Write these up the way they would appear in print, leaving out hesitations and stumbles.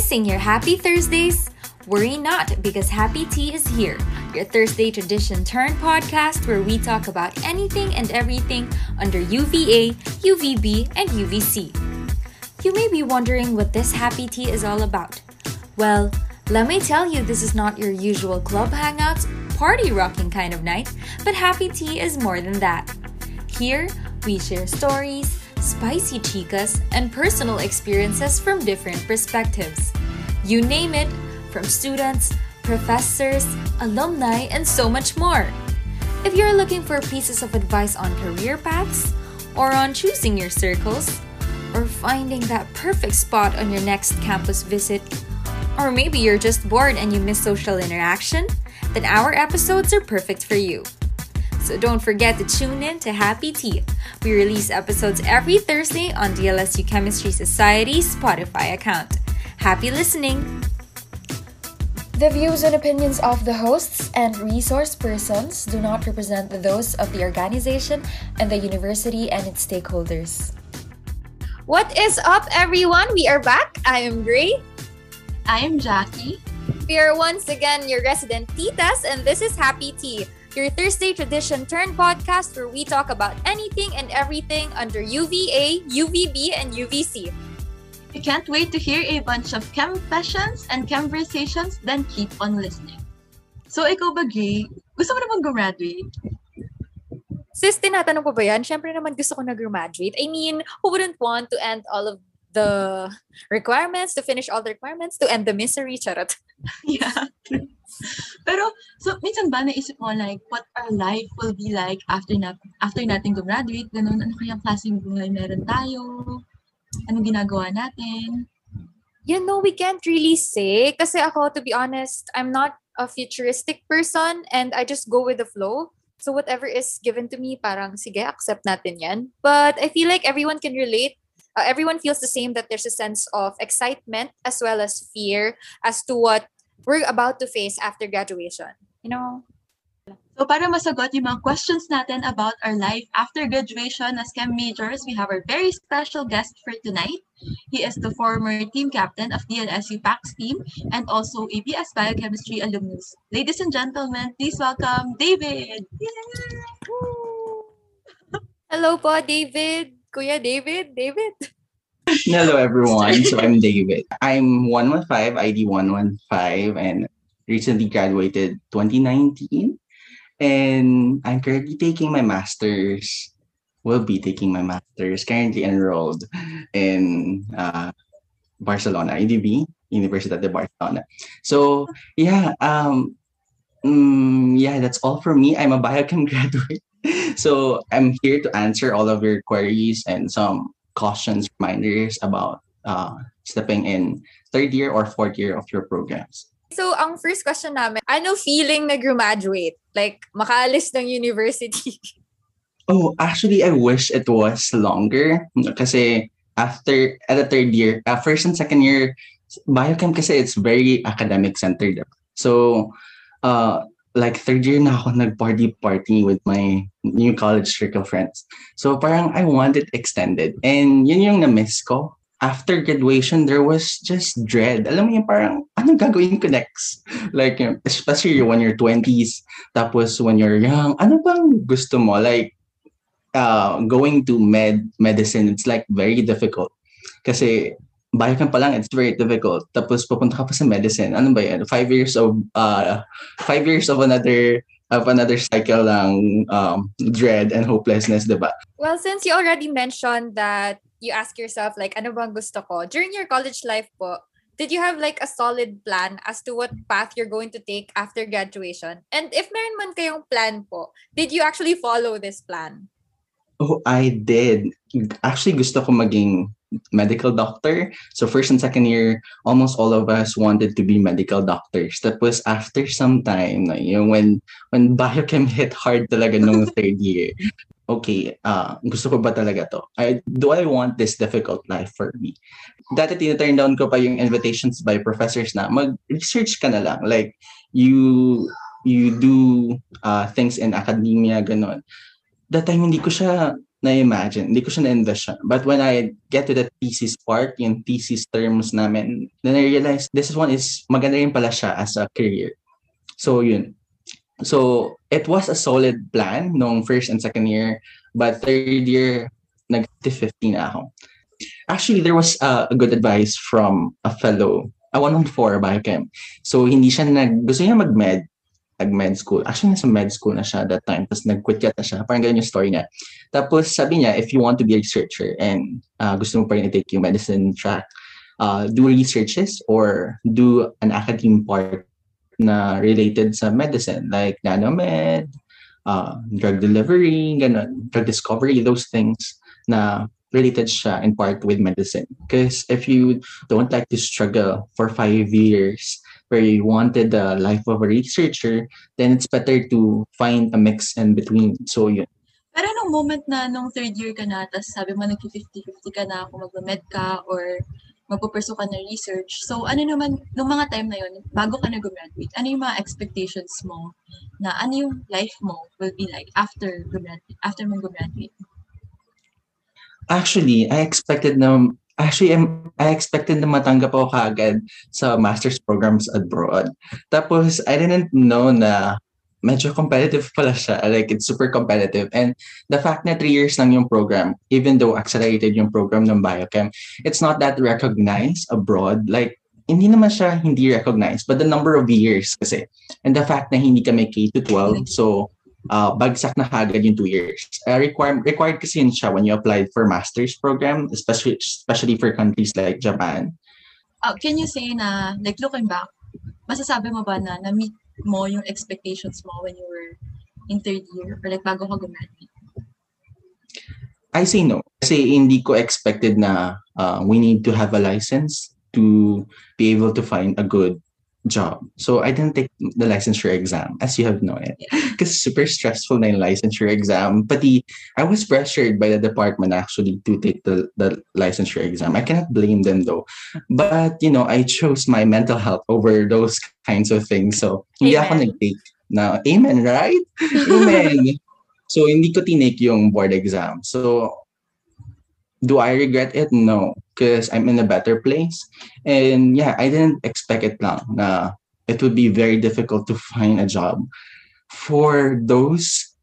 Missing your happy Thursdays? Worry not, because Happy Tea is here, your Thursday tradition turned podcast where we talk about anything and everything under UVA, UVB, and UVC. You may be wondering what this Happy Tea is all about. Well, let me tell you, this is not your usual club hangouts, party rocking kind of night, but Happy Tea is more than that. Here, we share stories, spicy chicas, and personal experiences from different perspectives. You name it, from students, professors, alumni, and so much more. If you're looking for pieces of advice on career paths, or on choosing your circles, or finding that perfect spot on your next campus visit, or maybe you're just bored and you miss social interaction, then our episodes are perfect for you. So don't forget to tune in to Happy Tea. We release episodes every Thursday on DLSU Chemistry Society's Spotify account. Happy listening! The views and opinions of the hosts and resource persons do not represent those of the organization and the university and its stakeholders. What is up, everyone? We are back. I am Gray. I am Jackie. We are once again your resident titas, and this is Happy Tea, your Thursday tradition turned podcast where we talk about anything and everything under UVA, UVB, and UVC. You can't wait to hear a bunch of chem passions and conversations, then keep on listening. So, ikaw ba, Gray? Gusto mo namang graduate? Sis, tinatanong ko ba yan? Siyempre naman gusto ko na graduate. I mean, who wouldn't want to end all of the requirements, to finish all the requirements, to end the misery, charot. Yeah. Pero, so, minsan ba naisip mo, like, what our life will be like after natin graduate, ganun, ano kayang klaseng buhay meron tayo, anong ginagawa natin? You know, we can't really say, kasi ako, to be honest, I'm not a futuristic person, and I just go with the flow. So, whatever is given to me, parang, sige, accept natin yan. But I feel like everyone can relate. Everyone feels the same, that there's a sense of excitement as well as fear as to what we're about to face after graduation, you know? So para masagot yung mga questions natin about our life after graduation as chem majors, we have our very special guest for tonight. He is the former team captain of DLSU PAX team and also ABS Biochemistry alumnus. Ladies and gentlemen, please welcome David! Yeah! Hello po, David! Kuya David, Hello, everyone. So I'm David. I'm 115, ID 115, and recently graduated 2019. And I'm currently taking my master's, currently enrolled in Barcelona, UDB, Universidad de Barcelona. So yeah, that's all for me. I'm a biochem graduate. So I'm here to answer all of your queries and some cautions, reminders about stepping in third year or fourth year of your programs. So ang first question namin, ano feeling na graduate? Like makaalis ng university? Oh, actually I wish it was longer kasi after at the third year, first and second year, biochem kasi it's very academic centered. So like third year na ako nag-party with my new college circle friends. So parang I want it extended. And yun yung na-miss ko. After graduation, there was just dread. Alam mo yung parang, anong gagawin ko next? Like, especially when you're 20s, tapos when you're young, ano bang gusto mo? Like, going to medicine, it's like very difficult. Kasi, biochem pa lang, it's very difficult. Tapos pupunta ka pa sa medicine. Ano ba yan? 5 years of another cycle ng dread and hopelessness, diba? Well, since you already mentioned that you ask yourself, like, ano bang gusto ko? During your college life po, did you have like a solid plan as to what path you're going to take after graduation? And if meron man kayong plan po, did you actually follow this plan? Oh, I did. Actually, gusto ko maging medical doctor. So first and second year, almost all of us wanted to be medical doctors. That was after some time, you know, when biochem hit hard talaga nung third year. Okay, gusto ko ba talaga to? Do I want this difficult life for me? Dati tina-turn down ko pa yung invitations by professors na mag-research ka na lang. Like, you do things in academia, ganon. That time, hindi ko siya na-imagine. Hindi ko siya na-envision. But when I get to the thesis part, yung thesis terms namin, then I realized this one is maganda rin pala siya as a career. So, yun. So, it was a solid plan nung first and second year. But third year, nag-15 na ako. Actually, there was a good advice from a fellow. I 114 biochem. So, hindi siya gusto niya mag-med. Nag-med school. Actually, nasa med school na siya that time. Tapos nag-quit yata siya. Parang ganyan yung story niya. Tapos sabi niya, if you want to be a researcher and gusto mo pa rin i-take yung medicine track, do researches or do an academic part na related sa medicine. Like nanomed, drug delivery, ganun, drug discovery, those things na related siya in part with medicine. Because if you don't like to struggle for 5 years, where you wanted the life of a researcher, then it's better to find a mix in between. So, yun. Pero nung moment na nung third year ka na, tapos sabi mo nag-50-50 ka na kung mag-med ka or magpupursue ka ng research. So, ano naman, nung mga time na yun, bago ka nag-graduate, ano yung mga expectations mo na ano yung life mo will be like after mag-graduate? Actually, I expected na matanggap ako kaagad sa master's programs abroad. Tapos, I didn't know na medyo competitive pala siya. Like, it's super competitive. And the fact na 3 years lang yung program, even though accelerated yung program ng biochem, it's not that recognized abroad. Like, hindi naman siya hindi recognized. But the number of years kasi. And the fact na hindi kami K-12, so bagsak na hagad yung 2 years. Required kasi yun siya when you applied for master's program, especially for countries like Japan. Can you say na, like looking back, masasabi mo ba na na-meet mo yung expectations mo when you were in third year or like bago ka gumaduate? I say no. Kasi hindi ko expected na we need to have a license to be able to find a good job. So I didn't take the licensure exam, as you have known it. Because super stressful na yung licensure exam. Pati, I was pressured by the department actually to take the licensure exam. I cannot blame them though. But, you know, I chose my mental health over those kinds of things. So, hindi ako nag-take na, amen, right? Amen. So, hindi ko tinake yung board exam. So, do I regret it? No, because I'm in a better place. And yeah, I didn't expect it lang na it would be very difficult to find a job for those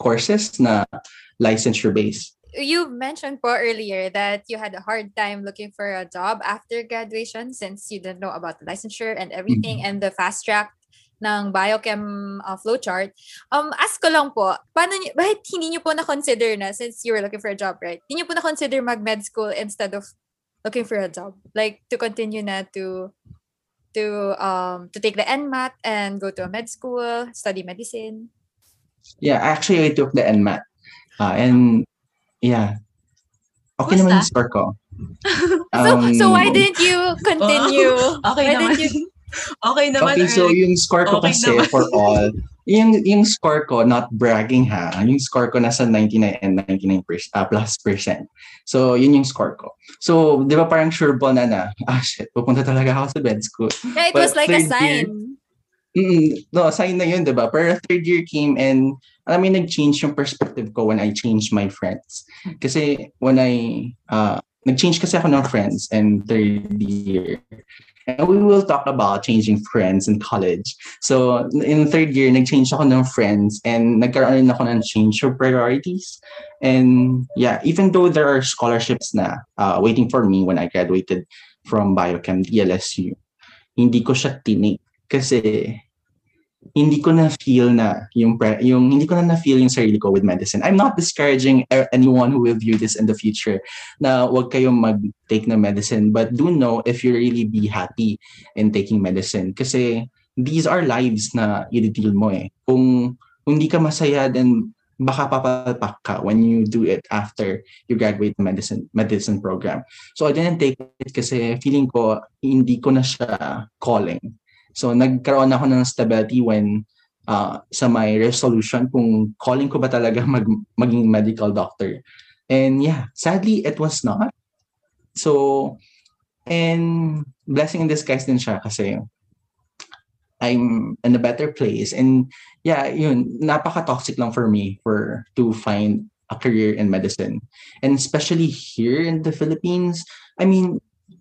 courses na licensure based. You mentioned po earlier that you had a hard time looking for a job after graduation since you didn't know about the licensure and everything and the fast track ng biochem flowchart. Ask ko lang po, bakit hindi niyo po na-consider na, since you were looking for a job, right? Hindi niyo po na-consider mag-med school instead of looking for a job? Like, to continue na to take the NMAT and go to a med school, study medicine? Yeah, actually, I took the NMAT. And, yeah. Okay naman yung score ko. So why didn't you continue? Okay, so yung score ko kasi naman. For all, yung score ko, not bragging ha, yung score ko nasa 99 and 99% plus percent. So, yun yung score ko. So, di ba parang sure ball na shit, pupunta talaga ako sa med school. Yeah, it but was like a sign. No, sign na yun, di ba? Pero third year came and, alam mo nag-change yung perspective ko when I changed my friends. Kasi when I, nag-change kasi ako ng friends in third year. And we will talk about changing friends in college. So, in third year, nag-change ako ng friends and nagkaroon ako ng change of priorities. And yeah, even though there are scholarships na waiting for me when I graduated from Biochem DLSU, hindi ko siya tinik kasi hindi ko na feel na yung hindi ko na feel yung sarili ko with medicine. I'm not discouraging anyone who will view this in the future na wag kayong mag-take na medicine, but do know if you really be happy in taking medicine kasi these are lives na i-deal mo eh. Kung hindi ka masaya, then baka papalpak ka when you do it after you graduate medicine program. So I didn't take it kasi feeling ko hindi ko na siya calling. So, nagkaroon ako ng stability when sa my resolution kung calling ko ba talaga maging medical doctor. And yeah, sadly, it was not. So, and blessing in disguise din siya kasi I'm in a better place. And yeah, yun, napaka-toxic lang for me to find a career in medicine. And especially here in the Philippines, I mean,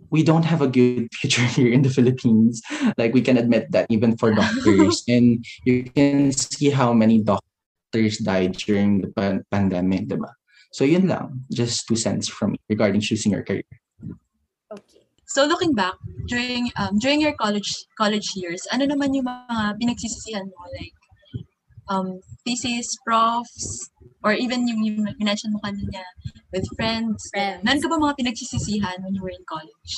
we don't have a good future here in the Philippines. Like, we can admit that even for doctors. And you can see how many doctors died during the pandemic, diba? So yun lang, just 2 cents from me regarding choosing your career. Okay. So looking back, during your college years, ano naman yung mga pinagsisisihan mo? Like, thesis, profs, or even yung mentioned mo kanina with friends. Naan ka ba mga pinagsisisihan when you were in college?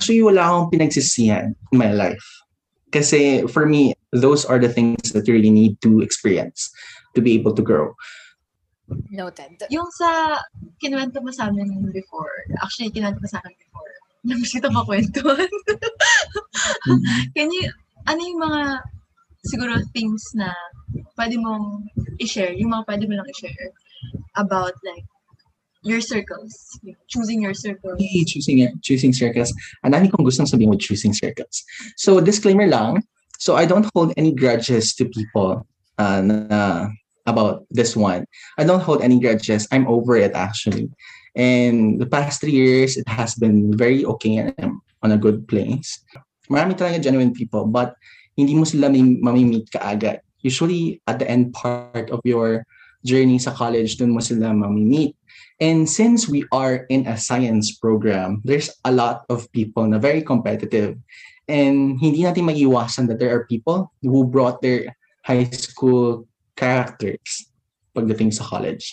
Actually, wala akong pinagsisihan in my life. Kasi for me, those are the things that you really need to experience to be able to grow. Noted. Yung sa kinuwento mo sa amin before, nabis kita makwentuhan. Ano yung mga siguro things na pwede mong i-share, yung mga pwede mo lang i-share about like your circles, choosing your circles. Hey, choosing circles. Ang dami kong gustong sabihin with choosing circles. So, disclaimer lang. So, I don't hold any grudges to people about this one. I don't hold any grudges. I'm over it, actually. And the past 3 years, it has been very okay and I'm on a good place. Marami talaga genuine people, but hindi mo sila mami-meet kaagad. Usually, at the end part of your journey sa college, dun mo sila mami-meet. And since we are in a science program, there's a lot of people na very competitive. And hindi natin maiiwasan that there are people who brought their high school characters pagdating sa college.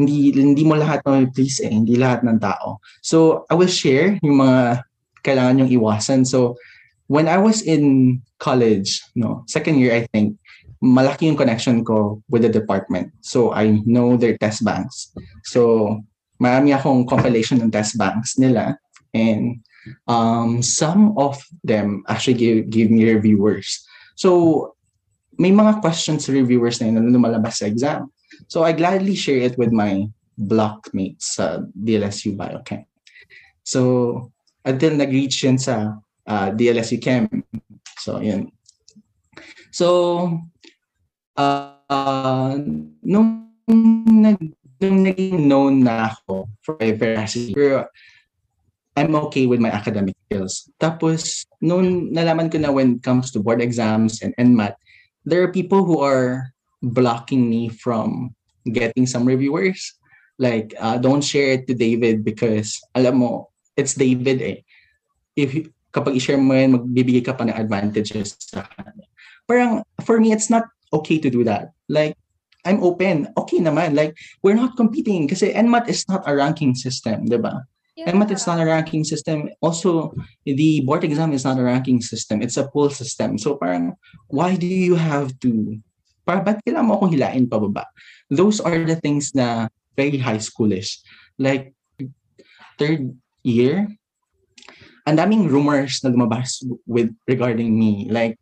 Hindi mo lahat ma-please eh. Hindi lahat ng tao. So, I will share yung mga kailangan yung iwasan. So, when I was in college, no, second year, I think, malaki yung connection ko with the department. So, I know their test banks. So, marami akong compilation ng test banks nila. And some of them actually gave me reviewers. So, may mga questions sa reviewers na yun na lumalabas sa exam. So, I gladly share it with my blockmates sa DLSU Biochem. So, until nag-reach yun sa DLSU Chem. So, yun. So, nung naging known na ako for my veracity, I'm okay with my academic skills. Tapos, nung nalaman ko na when it comes to board exams and NMAT, there are people who are blocking me from getting some reviewers. Like, don't share it to David because, alam mo, it's David eh. Kapag i-share mo yan, magbibigay ka pa ng advantages sa kanya. Parang, for me, it's not okay to do that. Like, I'm open. Okay naman. Like, we're not competing kasi NMAT is not a ranking system, diba? Yeah. NMAT is not a ranking system. Also, the board exam is not a ranking system. It's a pool system. So, parang, why do you have to, ba't kailangan mo akong hilain pababa? Those are the things na very high schoolish. Like, third year, ang daming rumors na lumabas regarding me. Like,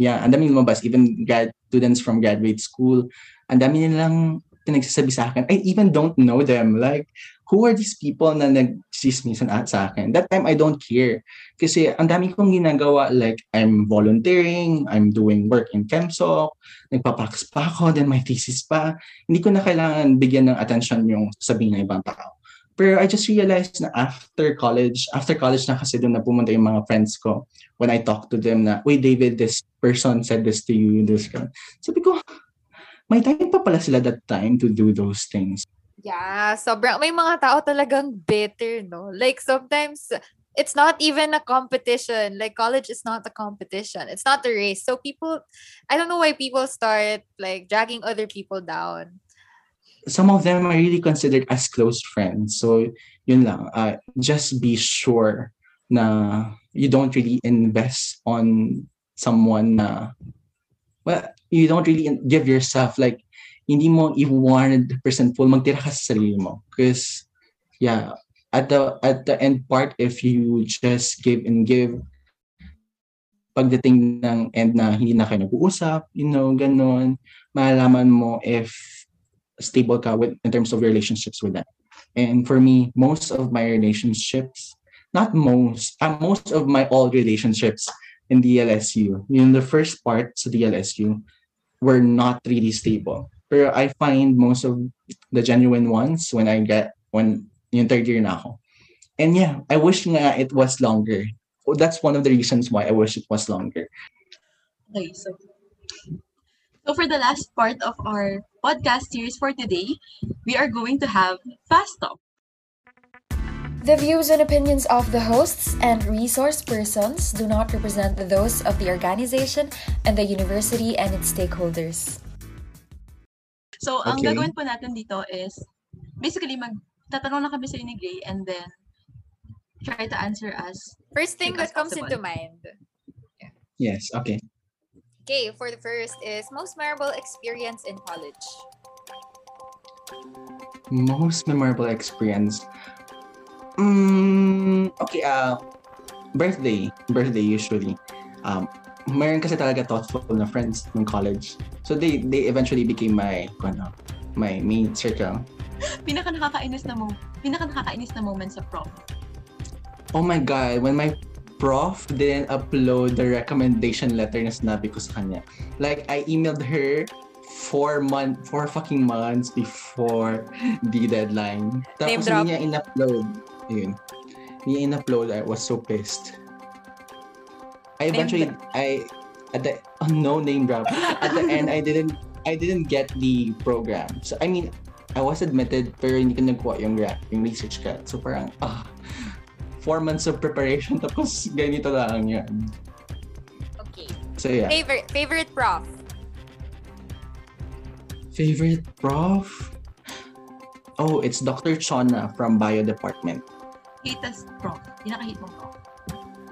yeah, ang daming lumabas. Even students from graduate school, ang dami nilang pinagsasabi sa akin. I even don't know them. Like, who are these people na nagsismisan sa akin? That time, I don't care. Kasi ang dami kong ginagawa. Like, I'm volunteering, I'm doing work in FEMSOC, nagpapax pa ako, then my thesis pa. Hindi ko na kailangan bigyan ng attention yung sabihin ng ibang tao. Pero I just realized na after college na kasi doon na pumunta yung mga friends ko, when I talk to them na, "Wait, David, this person said this to you, this guy." Sabi ko, may time pa pala sila that time to do those things. Yeah, sobrang may mga tao talagang bitter, no? Like, sometimes, it's not even a competition. Like, college is not a competition. It's not a race. So people, I don't know why people start, like, dragging other people down. Some of them are really considered as close friends. So, yun lang. Just be sure na you don't really invest on someone na, well, you don't really give yourself, like, hindi mo if 100% full, magtira ka sa sarili mo. Because, yeah, at the end part, if you just give and give, pagdating ng end na hindi na kayo nag-uusap, you know, ganon, malalaman mo if stable ka with in terms of relationships with them. And for me, most of my relationships, not most, most of my all relationships in DLSU, in the first part sa DLSU, were not really stable. Pero I find most of the genuine ones when I get, when yung third year na ako. And yeah, I wish nga it was longer. That's one of the reasons why I wish it was longer. Okay, so for the last part of our podcast series for today, we are going to have Fast Talk. The views and opinions of the hosts and resource persons do not represent those of the organization and the university and its stakeholders. So, ang gagawin po natin dito is, basically, magtatanong na kami sa inyo ni Gray and then try to answer us. First thing that comes into mind. Yeah. Yes, okay. Okay, for the first is, most memorable experience in college. Most memorable experience? Okay, birthday usually. Mayroon kasi talaga thoughtful na friends ng college. So they eventually became my main circle. Pinaka nakakainis na moment sa prof. Oh my God, when my prof didn't upload the recommendation letter na sinabi ko sa kanya. Like, I emailed her four fucking months before the deadline. Tapos niya in-upload. Ayun. Niya in-upload, I was so pissed. At the end, I didn't get the program. So, I mean, I was admitted, pero hindi ko nagkuha yung research cut. So, parang, 4 months of preparation, tapos ganito lang yan. Okay. So, yeah. Favorite prof? Favorite prof? Oh, it's Dr. Chona from Bio Department. Hatest prof. Pinaka-hate mong prof.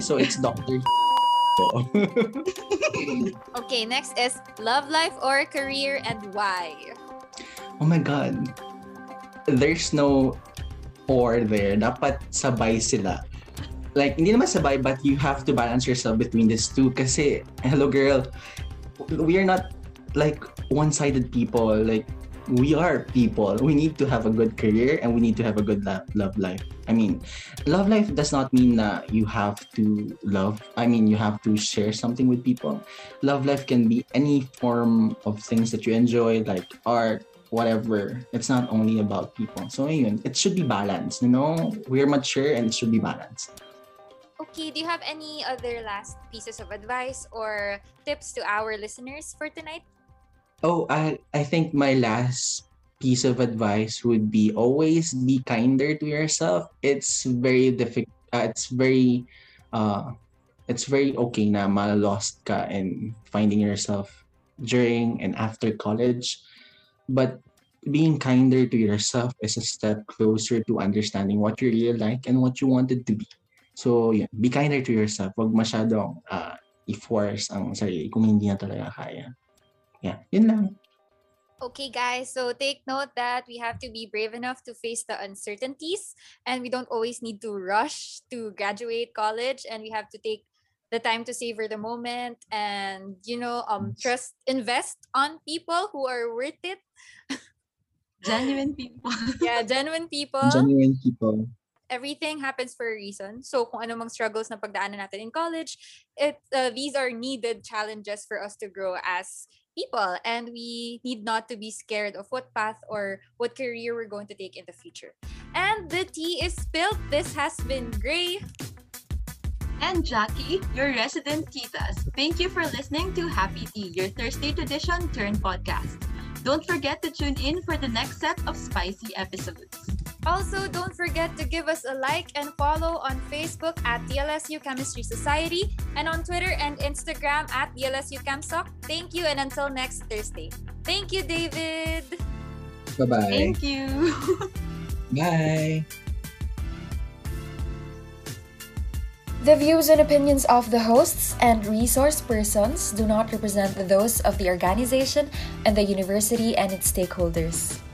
So it's Dr. Okay, next is love life or career and why? Oh my God. There's no or there. Dapat sabay sila. Like, hindi naman sabay, but you have to balance yourself between these two. Kasi, hello girl, we are not like one-sided people. Like, we are people. We need to have a good career and we need to have a good love life. I mean, love life does not mean that you have to love. I mean, you have to share something with people. Love life can be any form of things that you enjoy, like art, whatever. It's not only about people. So, it should be balanced, you know? We're mature and it should be balanced. Okay, do you have any other last pieces of advice or tips to our listeners for tonight? Oh, I think my last piece of advice would be always be kinder to yourself. It's very okay na malost ka in finding yourself during and after college. But being kinder to yourself is a step closer to understanding what you really like and what you wanted to be. So, yeah, be kinder to yourself. Huwag masyadong i-force ang sarili kung hindi na talaga kaya. Yeah, yun lang. Okay, guys. So take note that we have to be brave enough to face the uncertainties, and we don't always need to rush to graduate college. And we have to take the time to savor the moment, and invest on people who are worth it. Genuine people. Yeah, genuine people. Genuine people. Everything happens for a reason. So kung ano mang struggles na pagdaanan natin in college, these are needed challenges for us to grow as people, and we need not to be scared of what path or what career we're going to take in the future. And the tea is spilled. This has been Gray and Jackie, your resident titas. Thank you for listening to Happy Tea, your Thursday tradition turned podcast. Don't forget to tune in for the next set of spicy episodes. Also, don't forget to give us a like and follow on Facebook at DLSU Chemistry Society and on Twitter and Instagram at DLSU FEMSOC. Thank you and until next Thursday. Thank you, David. Bye-bye. Thank you. Bye. The views and opinions of the hosts and resource persons do not represent those of the organization and the university and its stakeholders.